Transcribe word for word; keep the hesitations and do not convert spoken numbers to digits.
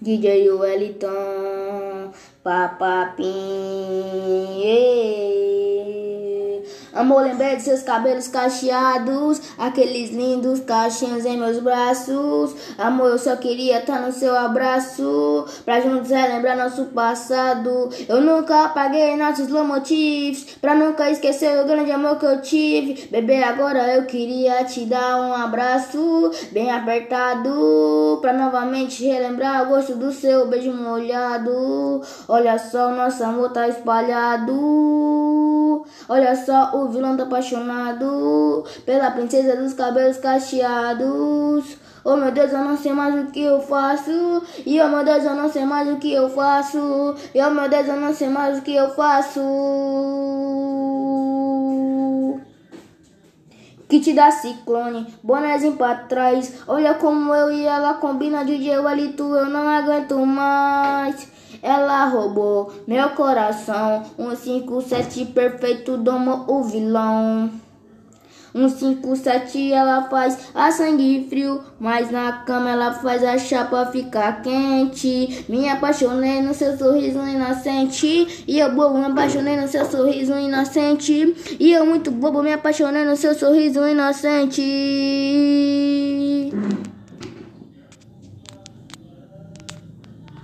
D J Uelito, Papa Pink. Amor, lembrei de seus cabelos cacheados, aqueles lindos cachinhos em meus braços. Amor, eu só queria estar no seu abraço, pra juntos relembrar nosso passado. Eu nunca apaguei nossos locomotivos, pra nunca esquecer o grande amor que eu tive. Bebê, agora eu queria te dar um abraço bem apertado, pra novamente relembrar o gosto do seu beijo molhado. Olha só, nosso amor tá espalhado. Olha só, o vilão tá apaixonado pela princesa dos cabelos cacheados. Oh meu Deus, eu não sei mais o que eu faço. E oh meu Deus, eu não sei mais o que eu faço. E oh meu Deus, eu não sei mais o que eu faço. Kit da Ciclone, bonézinho pra trás. Olha como eu e ela combina, D J Wallito, eu não aguento mais. Ela roubou meu coração, um cinco sete perfeito domou o vilão. Um cinco sete ela faz a sangue frio, mas na cama ela faz a chapa ficar quente. Me apaixonei no seu sorriso inocente, e eu bobo me apaixonei no seu sorriso inocente, e eu muito bobo me apaixonei no seu sorriso inocente.